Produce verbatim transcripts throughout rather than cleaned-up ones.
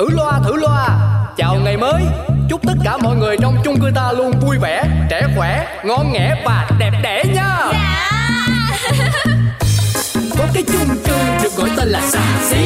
Thử loa thử loa, chào ngày mới. Chúc tất cả mọi người trong chung cư ta luôn vui vẻ, trẻ khỏe, ngon nghẻ và đẹp đẽ nha. Dạ. Có cái chung cư được gọi tên là xà xí,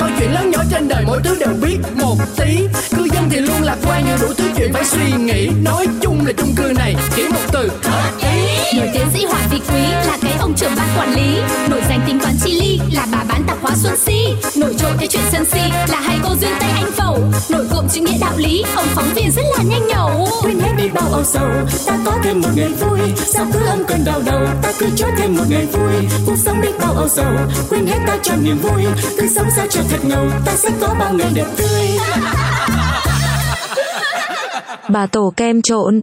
mọi chuyện lớn nhỏ trên đời mỗi thứ đều biết một tí. Cư dân thì luôn lạc quan nhưng đủ thứ chuyện phải suy nghĩ. Nói chung là chung cư này chỉ một từ hợp ý. Nổi tiến sĩ Hoàng Vị Quý là cái ông trưởng ban quản lý, nổi danh tính toán chi ly là bà bán tạp hóa Xuân Si, nổi trội cái chuyện sân si là hai cô Duyên Tây anh Phẩu, nổi cộm chữ nghĩa đạo lý ông phóng viên rất là nhanh nhẩu. Quên hết đi bao âu sầu, ta có thêm một ngày vui, sao cứ âm cơn đau đầu, ta cứ cho thêm một ngày vui. Cuộc sống biết bao âu sầu, quên hết ta cho niềm vui, cứ sống sao cho thật ngầu, ta sẽ có bao ngày đẹp tươi. Bà tổ kem trộn.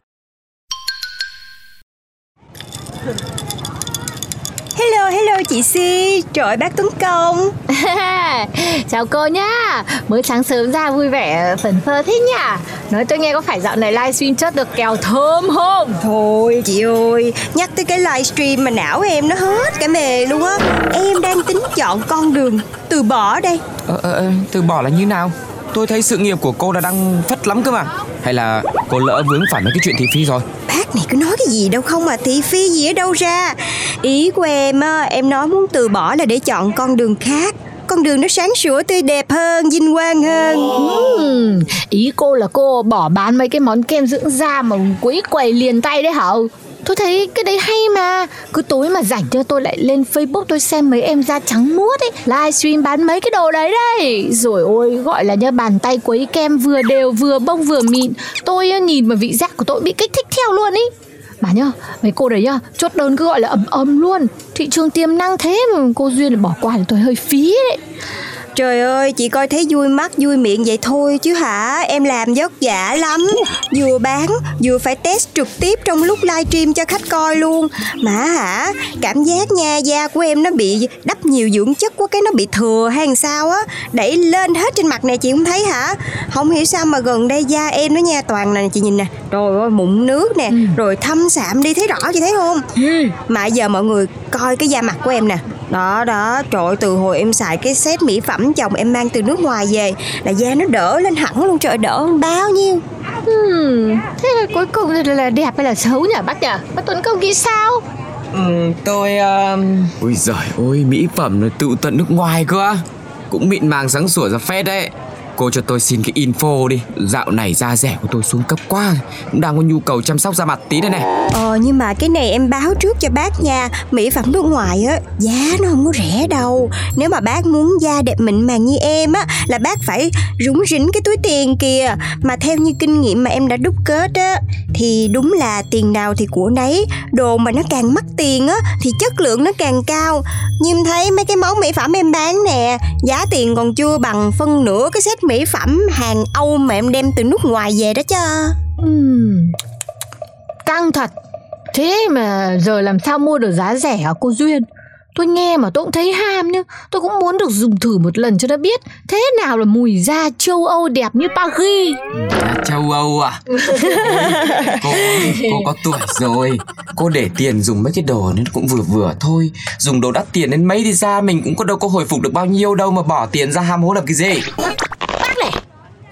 Hello, hello chị Si. Trời ơi, bác Tuấn Công. Chào cô nhá. Mới sáng sớm ra vui vẻ phẩn phơ thế nhỉ. Nói tôi nghe có phải dạo này livestream chốt được kèo thơm không? Thôi chị ơi, nhắc tới cái livestream mà não em nó hết cả mề luôn á. Em đang tính chọn con đường từ bỏ đây. Ờ, ờ, từ bỏ là như nào? Tôi thấy sự nghiệp của cô đã đang phất lắm cơ mà. Hay là cô lỡ vướng phải mấy cái chuyện thị phi rồi? Bác này cứ nói cái gì đâu không à, thị phi gì ở đâu ra. Ý của em á, em nói muốn từ bỏ là để chọn con đường khác, con đường nó sáng sủa, tươi đẹp hơn, vinh quang hơn. Ừ, ý cô là cô bỏ bán mấy cái món kem dưỡng da mà quấy quầy liền tay đấy hả? Tôi thấy cái đấy hay mà. Cứ tối mà rảnh cho tôi lại lên Facebook tôi xem mấy em da trắng muốt ấy livestream bán mấy cái đồ đấy đấy. Rồi ôi, gọi là nhớ bàn tay quấy kem vừa đều, vừa bông vừa mịn. Tôi nhìn mà vị giác của tôi bị kích thích theo luôn ý. Mà nhá, mấy cô đấy nhá, chốt đơn cứ gọi là ầm ầm luôn. Thị trường tiềm năng thế mà cô Duyên là bỏ qua thì tôi hơi phí đấy. Trời ơi, chị coi thấy vui mắt vui miệng vậy thôi chứ hả? Em làm vất vả lắm. Vừa bán, vừa phải test trực tiếp trong lúc livestream cho khách coi luôn. Mà hả, cảm giác nha, da của em nó bị đắp nhiều dưỡng chất quá, cái nó bị thừa hay sao á, đẩy lên hết trên mặt này chị không thấy hả? Không hiểu sao mà gần đây da em nó nha, toàn này chị nhìn nè, trời ơi, mụn nước nè, ừ. Rồi thâm sạm đi, thấy rõ chị thấy không? Ừ. Mà giờ mọi người coi cái da mặt của em nè. Đó đó, trời ơi, từ hồi em xài cái set mỹ phẩm chồng em mang từ nước ngoài về là da nó đỡ lên hẳn luôn, trời, đỡ hơn bao nhiêu. Hmm, thế là cuối cùng là đẹp hay là xấu nhỉ bác nhỉ? Bác Tuấn Công nghĩ sao? Ừ, tôi... Uh... Ôi giời ơi, mỹ phẩm nó tự tận nước ngoài cơ á. Cũng mịn màng sáng sủa ra phết đấy. Cô cho tôi xin cái info đi. Dạo này da rẻ của tôi xuống cấp quá, cũng đang có nhu cầu chăm sóc da mặt tí đây này. Ờ nhưng mà cái này em báo trước cho bác nha, mỹ phẩm nước ngoài á, giá nó không có rẻ đâu. Nếu mà bác muốn da đẹp mịn màng như em á, là bác phải rúng rính cái túi tiền kìa. Mà theo như kinh nghiệm mà em đã đúc kết á, thì đúng là tiền nào thì của nấy. Đồ mà nó càng mắc tiền á thì chất lượng nó càng cao. Nhưng em thấy mấy cái món mỹ phẩm em bán nè, giá tiền còn chưa bằng phân nửa cái set mỹ phẩm hàng Âu mà em đem từ nước ngoài về đó chứ. Ừ. Căng thật. Thế mà giờ làm sao mua được giá rẻ hả cô Duyên? Tôi nghe mà tôi cũng thấy ham nhá. Tôi cũng muốn được dùng thử một lần cho nó biết thế nào là mùi da châu Âu đẹp như Paris. À, châu Âu à? cô, cô có tuổi rồi. Cô để tiền dùng mấy cái đồ nên cũng vừa vừa thôi. Dùng đồ đắt tiền đến mấy thì da mình cũng có đâu có hồi phục được bao nhiêu đâu mà bỏ tiền ra ham hố làm cái gì. Bác này,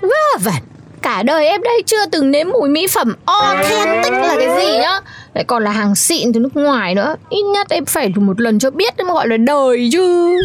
vớ vẩn. Cả đời em đây chưa từng nếm mùi mỹ phẩm authentic là cái gì nhá. Lại còn là hàng xịn từ nước ngoài nữa. Ít nhất em phải thử một lần cho biết mới gọi là đời chứ.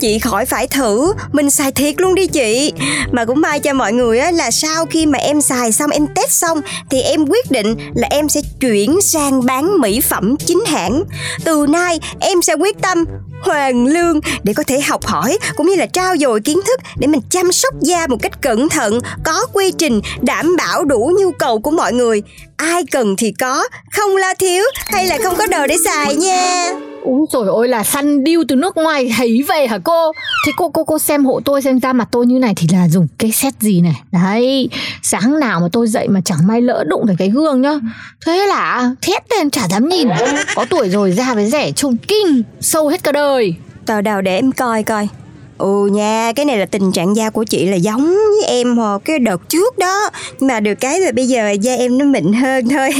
Chị khỏi phải thử, mình xài thiệt luôn đi chị. Mà cũng may cho mọi người á, là sau khi mà em xài xong, em test xong thì em quyết định là em sẽ chuyển sang bán mỹ phẩm chính hãng. Từ nay em sẽ quyết tâm hoàn lương để có thể học hỏi cũng như là trao dồi kiến thức để mình chăm sóc da một cách cẩn thận, có quy trình, đảm bảo đủ nhu cầu của mọi người. Ai cần thì có, không lo thiếu hay là không có đồ để xài nha. Úi dồi ôi, là săn điêu từ nước ngoài thấy về hả cô? Thế cô cô cô xem hộ tôi xem da mặt tôi như này thì là dùng cái set gì này. Đấy, sáng nào mà tôi dậy mà chẳng may lỡ đụng phải cái gương nhá, thế là thét lên chả dám nhìn. Có tuổi rồi da với rẻ trùng kinh, sâu hết cả đời. Tờ đào để em coi coi. Ừ nha, cái này là tình trạng da của chị là giống với em hồi cái đợt trước đó. Nhưng mà được cái là bây giờ da em nó mịn hơn thôi.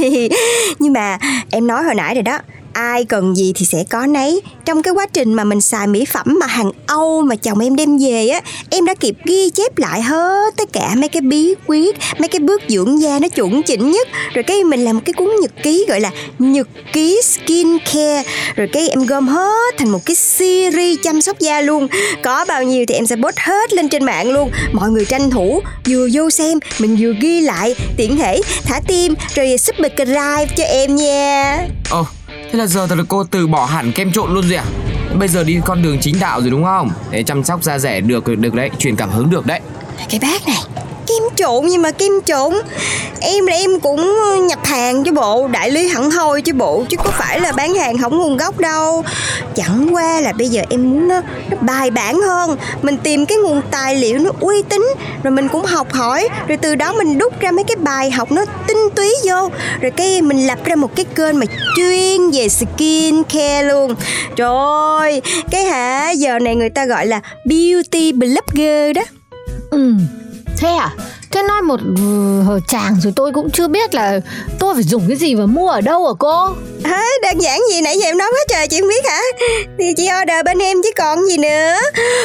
Nhưng mà em nói hồi nãy rồi đó, ai cần gì thì sẽ có nấy. Trong cái quá trình mà mình xài mỹ phẩm mà hàng Âu mà chồng em đem về á, em đã kịp ghi chép lại hết tất cả mấy cái bí quyết, mấy cái bước dưỡng da nó chuẩn chỉnh nhất. Rồi cái mình làm một cái cuốn nhật ký gọi là nhật ký skin care. Rồi cái em gom hết thành một cái series chăm sóc da luôn. Có bao nhiêu thì em sẽ post hết lên trên mạng luôn. Mọi người tranh thủ, vừa vô xem mình vừa ghi lại, tiện thể thả tim rồi subscribe cho em nha. Ồ, oh, thế là giờ thật là cô từ bỏ hẳn kem trộn luôn rồi à? Bây giờ đi con đường chính đạo rồi đúng không? Để chăm sóc da rẻ được được đấy, truyền cảm hứng được đấy. Cái bác này, kem trộn nhưng mà kem trộn em là em cũng nhập hàng chứ bộ, đại lý hẳn hoi chứ bộ, chứ có phải là bán hàng không nguồn gốc đâu. Chẳng qua là bây giờ em muốn nó, nó bài bản hơn, mình tìm cái nguồn tài liệu nó uy tín, rồi mình cũng học hỏi, rồi từ đó mình đúc ra mấy cái bài học nó tinh túy vô, rồi cái mình lập ra một cái kênh mà chuyên về skin care luôn. Trời ơi, cái hả giờ này người ta gọi là beauty blogger đó. Ừ, thế à? Thế nói một hồi chàng rồi tôi cũng chưa biết là tôi phải dùng cái gì và mua ở đâu hả cô? À, đơn giản gì nãy giờ em nói hết trời chị không biết hả? Thì chị order bên em chứ còn gì nữa.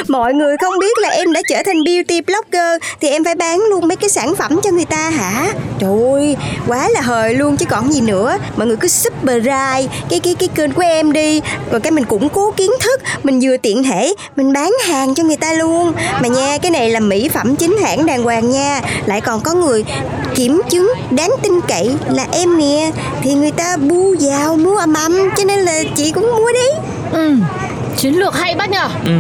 Mọi người không biết là em đã trở thành beauty blogger thì em phải bán luôn mấy cái sản phẩm cho người ta hả? Trời ơi, quá là hời luôn chứ còn gì nữa. Mọi người cứ subscribe cái cái cái kênh của em đi, rồi cái mình củng cố kiến thức, mình vừa tiện thể mình bán hàng cho người ta luôn. Mà nha, cái này là mỹ phẩm chính hãng đàng hoàng nha. Lại còn có người kiểm chứng đáng tin cậy là em nè, thì người ta bu vào mua ầm ầm, cho nên là chị cũng mua đi. Ừ, chiến lược hay bác nhờ. Ừ,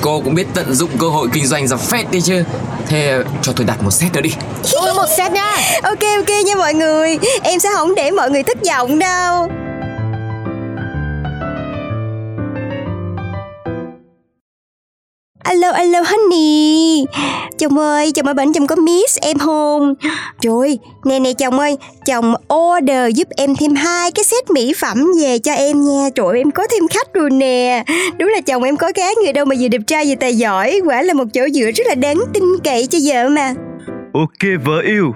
cô cũng biết tận dụng cơ hội kinh doanh ra phết đi chứ. Thế cho tôi đặt một set nữa đi. Tôi một set nha. Ok ok nha mọi người, em sẽ không để mọi người thất vọng đâu. Alo, alo honey. Chồng ơi, chồng ở bệnh chồng có miss em không? Trời ơi, nè nè chồng ơi, chồng order giúp em thêm hai cái set mỹ phẩm về cho em nha. Trời ơi, em có thêm khách rồi nè. Đúng là chồng em có cái người đâu mà vừa đẹp trai vừa tài giỏi. Quả là một chỗ dựa rất là đáng tin cậy cho vợ mà. Ok vợ yêu,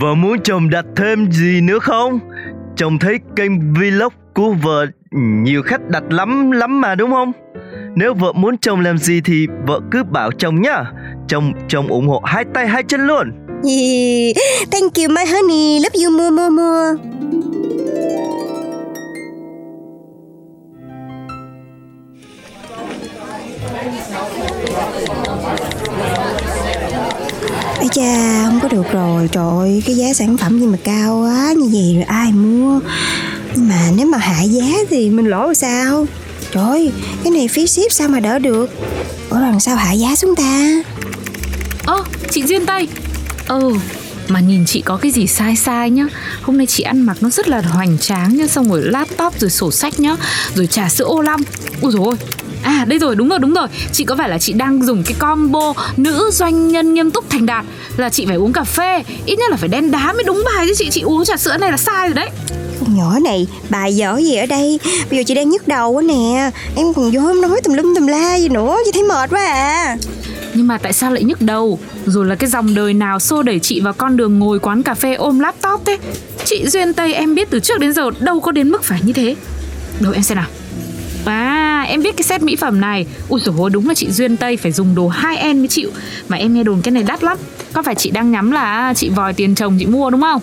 vợ muốn chồng đặt thêm gì nữa không? Chồng thấy kênh vlog của vợ nhiều khách đặt lắm lắm mà đúng không? Nếu vợ muốn chồng làm gì thì vợ cứ bảo chồng nhá. Chồng chồng ủng hộ hai tay hai chân luôn. Yeah. Thank you my honey, love you more more more. Ây cha, không có được rồi. Trời ơi, cái giá sản phẩm gì mà cao quá như vậy rồi ai mua? Nhưng mà nếu mà hạ giá thì mình lỗ sao? Trời ơi, cái này phí ship sao mà đỡ được? Ủa rằng sao hạ giá xuống ta? Ơ, chị Duyên Tây. Ờ, mà nhìn chị có cái gì sai sai nhá. Hôm nay chị ăn mặc nó rất là hoành tráng nhá. Xong rồi laptop rồi sổ sách nhá. Rồi trà sữa ô long. Ôi dồi ôi. À đây rồi, đúng rồi, đúng rồi. Chị có phải là chị đang dùng cái combo nữ doanh nhân nghiêm túc thành đạt? Là chị phải uống cà phê, ít nhất là phải đen đá mới đúng bài chứ chị. Chị uống trà sữa này là sai rồi đấy. Nhỏ này, bà dở gì ở đây? Bây giờ chị đang nhức đầu quá nè. Em còn vô hôm nói tùm lum tùm la gì nữa. Chị thấy mệt quá à. Nhưng mà tại sao lại nhức đầu? Rồi là cái dòng đời nào xô đẩy chị vào con đường ngồi quán cà phê ôm laptop thế? Chị Duyên Tây em biết từ trước đến giờ đâu có đến mức phải như thế. Đâu em xem nào. À, em biết cái set mỹ phẩm này. Ui dồi ôi, đúng là chị Duyên Tây phải dùng đồ high-end mới chịu. Mà em nghe đồn cái này đắt lắm. Có phải chị đang nhắm là chị vòi tiền chồng chị mua đúng không?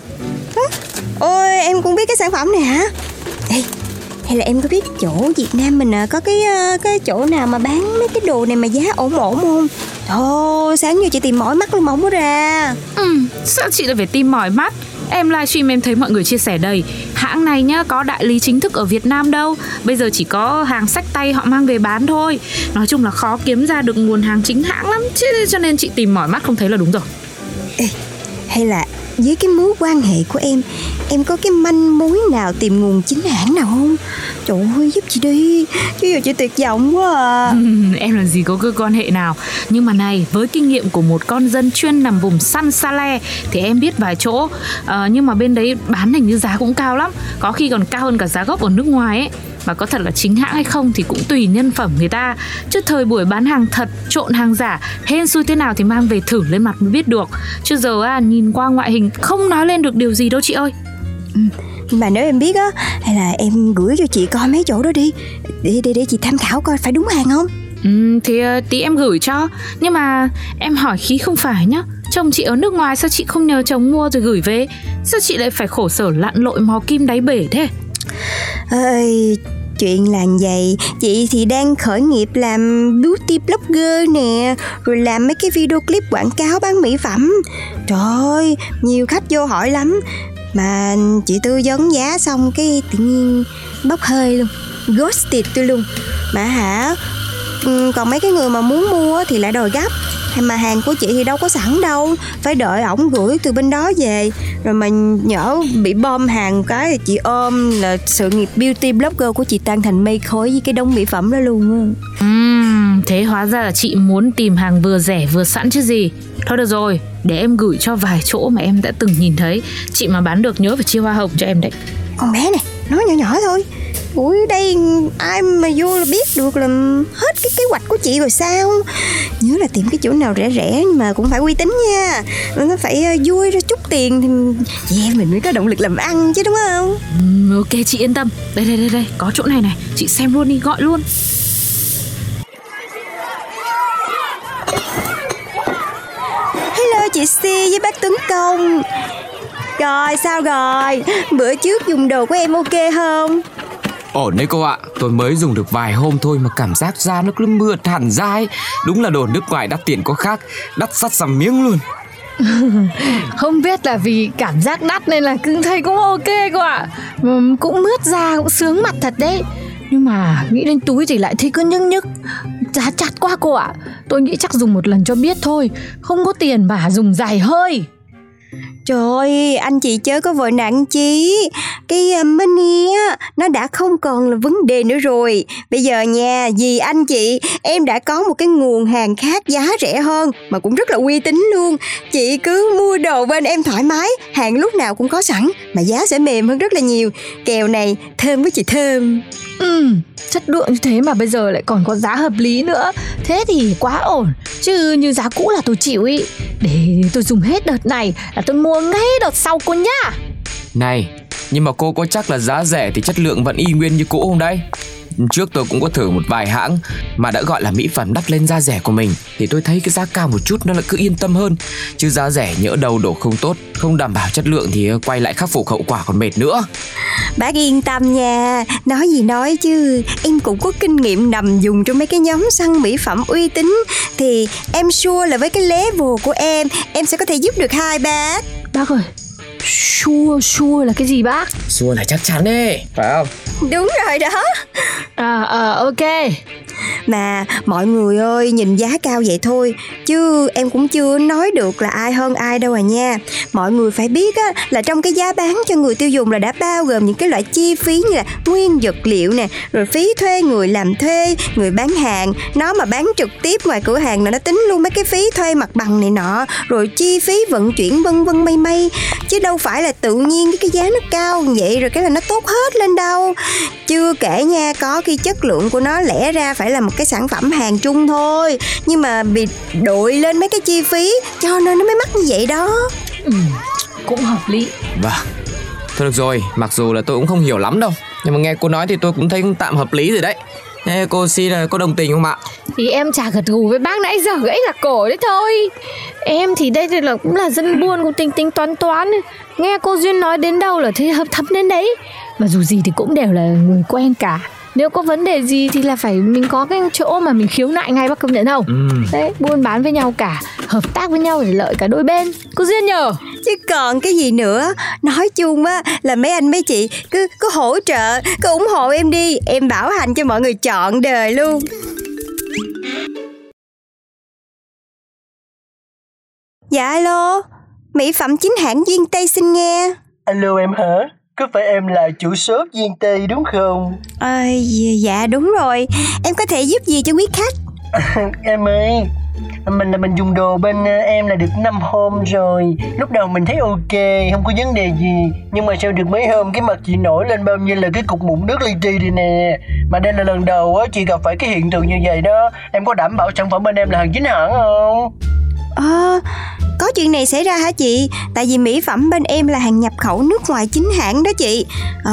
Ôi, em cũng biết cái sản phẩm này hả? Ê, hay là em có biết chỗ Việt Nam mình à, có cái cái chỗ nào mà bán mấy cái đồ này mà giá ổn ổn không? Thôi, sáng giờ chị tìm mỏi mắt luôn mà không có ra. Ừ, sao chị lại phải tìm mỏi mắt? Em livestream em thấy mọi người chia sẻ đầy. Hãng này nhá, có đại lý chính thức ở Việt Nam đâu. Bây giờ chỉ có hàng xách tay họ mang về bán thôi. Nói chung là khó kiếm ra được nguồn hàng chính hãng lắm. Chứ cho nên chị tìm mỏi mắt không thấy là đúng rồi. Ê, hay là với cái mối quan hệ của em, em có cái manh mối nào tìm nguồn chính hãng nào không? Trời ơi, giúp chị đi, chứ giờ chị tuyệt vọng quá à. Em làm gì có cơ quan hệ nào. Nhưng mà này, với kinh nghiệm của một con dân chuyên nằm vùng săn sa le thì em biết vài chỗ. à, Nhưng mà bên đấy bán hình như giá cũng cao lắm. Có khi còn cao hơn cả giá gốc ở nước ngoài ấy. Mà có thật là chính hãng hay không thì cũng tùy nhân phẩm người ta. Chứ thời buổi bán hàng thật, trộn hàng giả, hên xui thế nào thì mang về thử lên mặt mới biết được. Chứ giờ à, nhìn qua ngoại hình không nói lên được điều gì đâu chị ơi. Ừ, Mà nếu em biết á, hay là em gửi cho chị coi mấy chỗ đó đi, để, để, để chị tham khảo coi phải đúng hàng không. Ừ, thì tí em gửi cho. Nhưng mà em hỏi khí không phải nhá, chồng chị ở nước ngoài sao chị không nhờ chồng mua rồi gửi về? Sao chị lại phải khổ sở lặn lội mò kim đáy bể thế? Ơi, chuyện là vậy. Chị thì đang khởi nghiệp làm beauty blogger nè, rồi làm mấy cái video clip quảng cáo bán mỹ phẩm. Trời ơi, nhiều khách vô hỏi lắm. Mà chị tư vấn giá xong cái tự nhiên bốc hơi luôn, ghosted tôi luôn. Mà hả, còn mấy cái người mà muốn mua thì lại đòi gấp. Mà hàng của chị thì đâu có sẵn đâu, phải đợi ổng gửi từ bên đó về. Rồi mà nhỡ bị bom hàng cái chị ôm là sự nghiệp beauty blogger của chị tan thành mây khói với cái đống mỹ phẩm đó luôn. uhm, Thế hóa ra là chị muốn tìm hàng vừa rẻ vừa sẵn chứ gì. Thôi được rồi, để em gửi cho vài chỗ mà em đã từng nhìn thấy. Chị mà bán được nhớ phải chia hoa hồng cho em đấy. Con bé này, nói nhỏ nhỏ thôi. Ủi đây ai mà vô là biết được là hết cái kế hoạch của chị rồi sao. Nhớ là tìm cái chỗ nào rẻ rẻ nhưng mà cũng phải uy tín nha. Nó phải vui ra chút tiền thì chị em mình mới có động lực làm ăn chứ đúng không? Ừ, ok chị yên tâm. Đây đây đây đây, có chỗ này này, chị xem luôn đi, gọi luôn. Hello chị C với bác Tuấn Công. Rồi sao rồi, bữa trước dùng đồ của em ok không? Ổn đấy cô ạ, tôi mới dùng được vài hôm thôi mà cảm giác da nó cứ mượt hẳn ra ấy. Đúng là đồ nước ngoài đắt tiền có khác, đắt sắt sàm miếng luôn. Không biết là vì cảm giác đắt nên là cứ thấy cũng ok cô ạ. Cũng mướt da, cũng sướng mặt thật đấy. Nhưng mà nghĩ đến túi thì lại thấy cứ nhức nhức, giá chặt quá cô ạ. Tôi nghĩ chắc dùng một lần cho biết thôi, không có tiền mà dùng dài hơi. Trời ơi, anh chị chớ có vội nặng chí. Cái money á, nó đã không còn là vấn đề nữa rồi. Bây giờ nha, vì anh chị, em đã có một cái nguồn hàng khác giá rẻ hơn mà cũng rất là uy tín luôn. Chị cứ mua đồ bên em thoải mái, hàng lúc nào cũng có sẵn mà giá sẽ mềm hơn rất là nhiều. Kèo này thơm với chị thơm. Ừ, chất lượng như thế mà bây giờ lại còn có giá hợp lý nữa. Thế thì quá ổn. Chứ như giá cũ là tôi chịu ý. Để tôi dùng hết đợt này là tôi mua ngay đợt sau cô nhá. Này, nhưng mà cô có chắc là giá rẻ thì chất lượng vẫn y nguyên như cũ không đấy? Trước tôi cũng có thử một vài hãng mà đã gọi là mỹ phẩm đắt lên da rẻ của mình, thì tôi thấy cái giá cao một chút nó lại cứ yên tâm hơn. Chứ giá rẻ nhỡ đầu đổ không tốt, không đảm bảo chất lượng thì quay lại khắc phục hậu quả còn mệt nữa. Bác yên tâm nha, nói gì nói chứ em cũng có kinh nghiệm nằm dùng trong mấy cái nhóm săn mỹ phẩm uy tín. Thì em sure là với cái level của em, em sẽ có thể giúp được hai bác. Bác ơi, sure, sure là cái gì bác? Sure là chắc chắn đấy, phải không? Đúng rồi đó. À, à, ok. Mà mọi người ơi, nhìn giá cao vậy thôi chứ em cũng chưa nói được là ai hơn ai đâu à nha. Mọi người phải biết á, là trong cái giá bán cho người tiêu dùng là đã bao gồm những cái loại chi phí như là nguyên vật liệu nè, rồi phí thuê người làm thuê, người bán hàng. Nó mà bán trực tiếp ngoài cửa hàng là nó tính luôn mấy cái phí thuê mặt bằng này nọ, rồi chi phí vận chuyển vân vân mây mây. Chứ đâu phải là tự nhiên cái giá nó cao vậy rồi cái là nó tốt hết lên đâu. Chưa kể nha, có khi chất lượng của nó lẽ ra phải là một cái sản phẩm hàng chung thôi, nhưng mà bị đội lên mấy cái chi phí cho nên nó mới mắc như vậy đó. Ừ, cũng hợp lý. Vâng. Thôi được rồi, mặc dù là tôi cũng không hiểu lắm đâu, nhưng mà nghe cô nói thì tôi cũng thấy cũng tạm hợp lý rồi đấy. Ê, cô Si là có đồng tình không ạ? Thì em chả gật gù với bác nãy giờ gãy cả cổ đấy thôi. Em thì đây thì là cũng là dân buôn, cũng tính tính toán toán. Nghe cô Duyên nói đến đâu là thấy hợp thấp đến đấy. Mà dù gì thì cũng đều là người quen cả. Nếu có vấn đề gì thì là phải mình có cái chỗ mà mình khiếu nại ngay, bác công nhận không? Ừ. Đấy, buôn bán với nhau cả, hợp tác với nhau để lợi cả đôi bên. Cô Duyên nhờ. Chứ còn cái gì nữa, nói chung á là mấy anh mấy chị cứ cứ hỗ trợ, cứ ủng hộ em đi, em bảo hành cho mọi người trọn đời luôn. Dạ alo, mỹ phẩm chính hãng Duyên Tây xin nghe. Alo em hả? Có phải em là chủ shop Duyên Tây đúng không? À, dạ đúng rồi. Em có thể giúp gì cho quý khách? Em ơi, mình là mình dùng đồ bên em là được năm hôm rồi. Lúc đầu mình thấy ok, không có vấn đề gì. Nhưng mà sau được mấy hôm cái mặt chị nổi lên bao nhiêu là cái cục mụn nước li ti đi nè. Mà đây là lần đầu á chị gặp phải cái hiện tượng như vậy đó. Em có đảm bảo sản phẩm bên em là hàng chính hãng không? Ờ... À... Có chuyện này xảy ra hả chị? Tại vì mỹ phẩm bên em là hàng nhập khẩu nước ngoài chính hãng đó chị. à,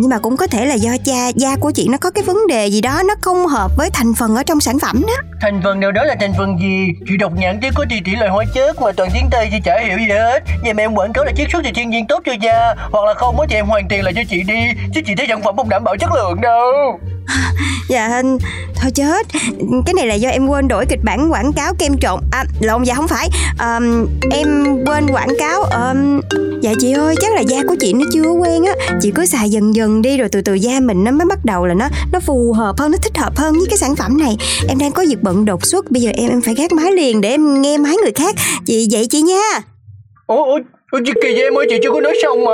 Nhưng mà cũng có thể là do da, da của chị nó có cái vấn đề gì đó, nó không hợp với thành phần ở trong sản phẩm đó. Thành phần nào đó là thành phần gì? Chị đọc nhãn chứ có chị tỷ lời hóa chất mà toàn tiếng Tây chị chả hiểu gì hết. Vậy mà em quảng cáo là chiết xuất thì thiên nhiên tốt cho da, hoặc là không á thì em hoàn tiền lại cho chị đi, chứ chị thấy sản phẩm không đảm bảo chất lượng đâu. Dạ thôi chết, cái này là do em quên đổi kịch bản quảng cáo kem trộn. À lộn, dạ không phải, à, em quên quảng cáo. à, Dạ chị ơi, chắc là da của chị nó chưa quen á. Chị cứ xài dần dần đi, rồi từ từ da mình nó mới bắt đầu là nó nó phù hợp hơn, nó thích hợp hơn với cái sản phẩm này. Em đang có việc bận đột xuất, bây giờ em em phải gác máy liền để em nghe máy người khác. Chị vậy chị nha. Ủa, ủa chị kỳ vậy em ơi, chị chưa có nói xong mà.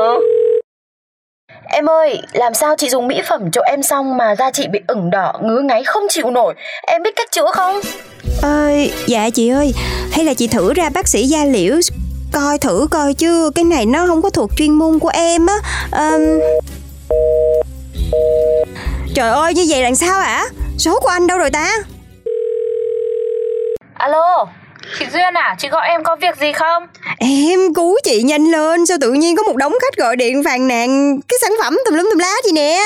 Em ơi, làm sao chị dùng mỹ phẩm cho em xong mà da chị bị ửng đỏ, ngứa ngáy không chịu nổi. Em biết cách chữa không? Ơi, à, dạ chị ơi, hay là chị thử ra bác sĩ da liễu coi thử coi chứ cái này nó không có thuộc chuyên môn của em á. À... Trời ơi, như vậy là sao hả? Số của anh đâu rồi ta? Alo, chị Duyên à, chị gọi em có việc gì không? Em cứu chị nhanh lên, sao tự nhiên có một đống khách gọi điện phàn nàn cái sản phẩm tùm lum tùm lá gì nè.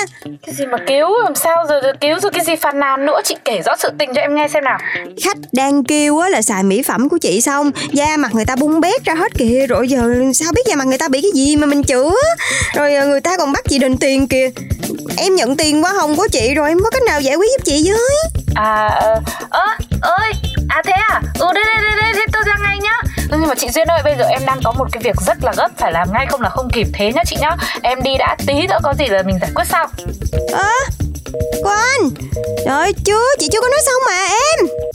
Cái gì mà cứu, làm sao rồi, rồi cứu rồi cái gì phàn nàn nữa, chị kể rõ sự tình cho em nghe xem nào. Khách đang kêu á là xài mỹ phẩm của chị xong da mặt người ta bung bét ra hết kìa, rồi giờ sao biết da mặt người ta bị cái gì mà mình chữa, rồi người ta còn bắt chị đền tiền kìa. Em nhận tiền quá hồng của chị rồi, em có cách nào giải quyết giúp chị với? À ơ ơi à thế à, ừ đây đây đây đây tôi ra ngay nhá. Nhưng mà chị Duyên ơi, bây giờ em đang có một cái việc rất là gấp phải làm ngay, không là không kịp thế nhá chị nhá. Em đi đã, tí nữa có gì là mình giải quyết sau. Ơ à, cô anh, trời chưa, chị chưa có nói xong mà em.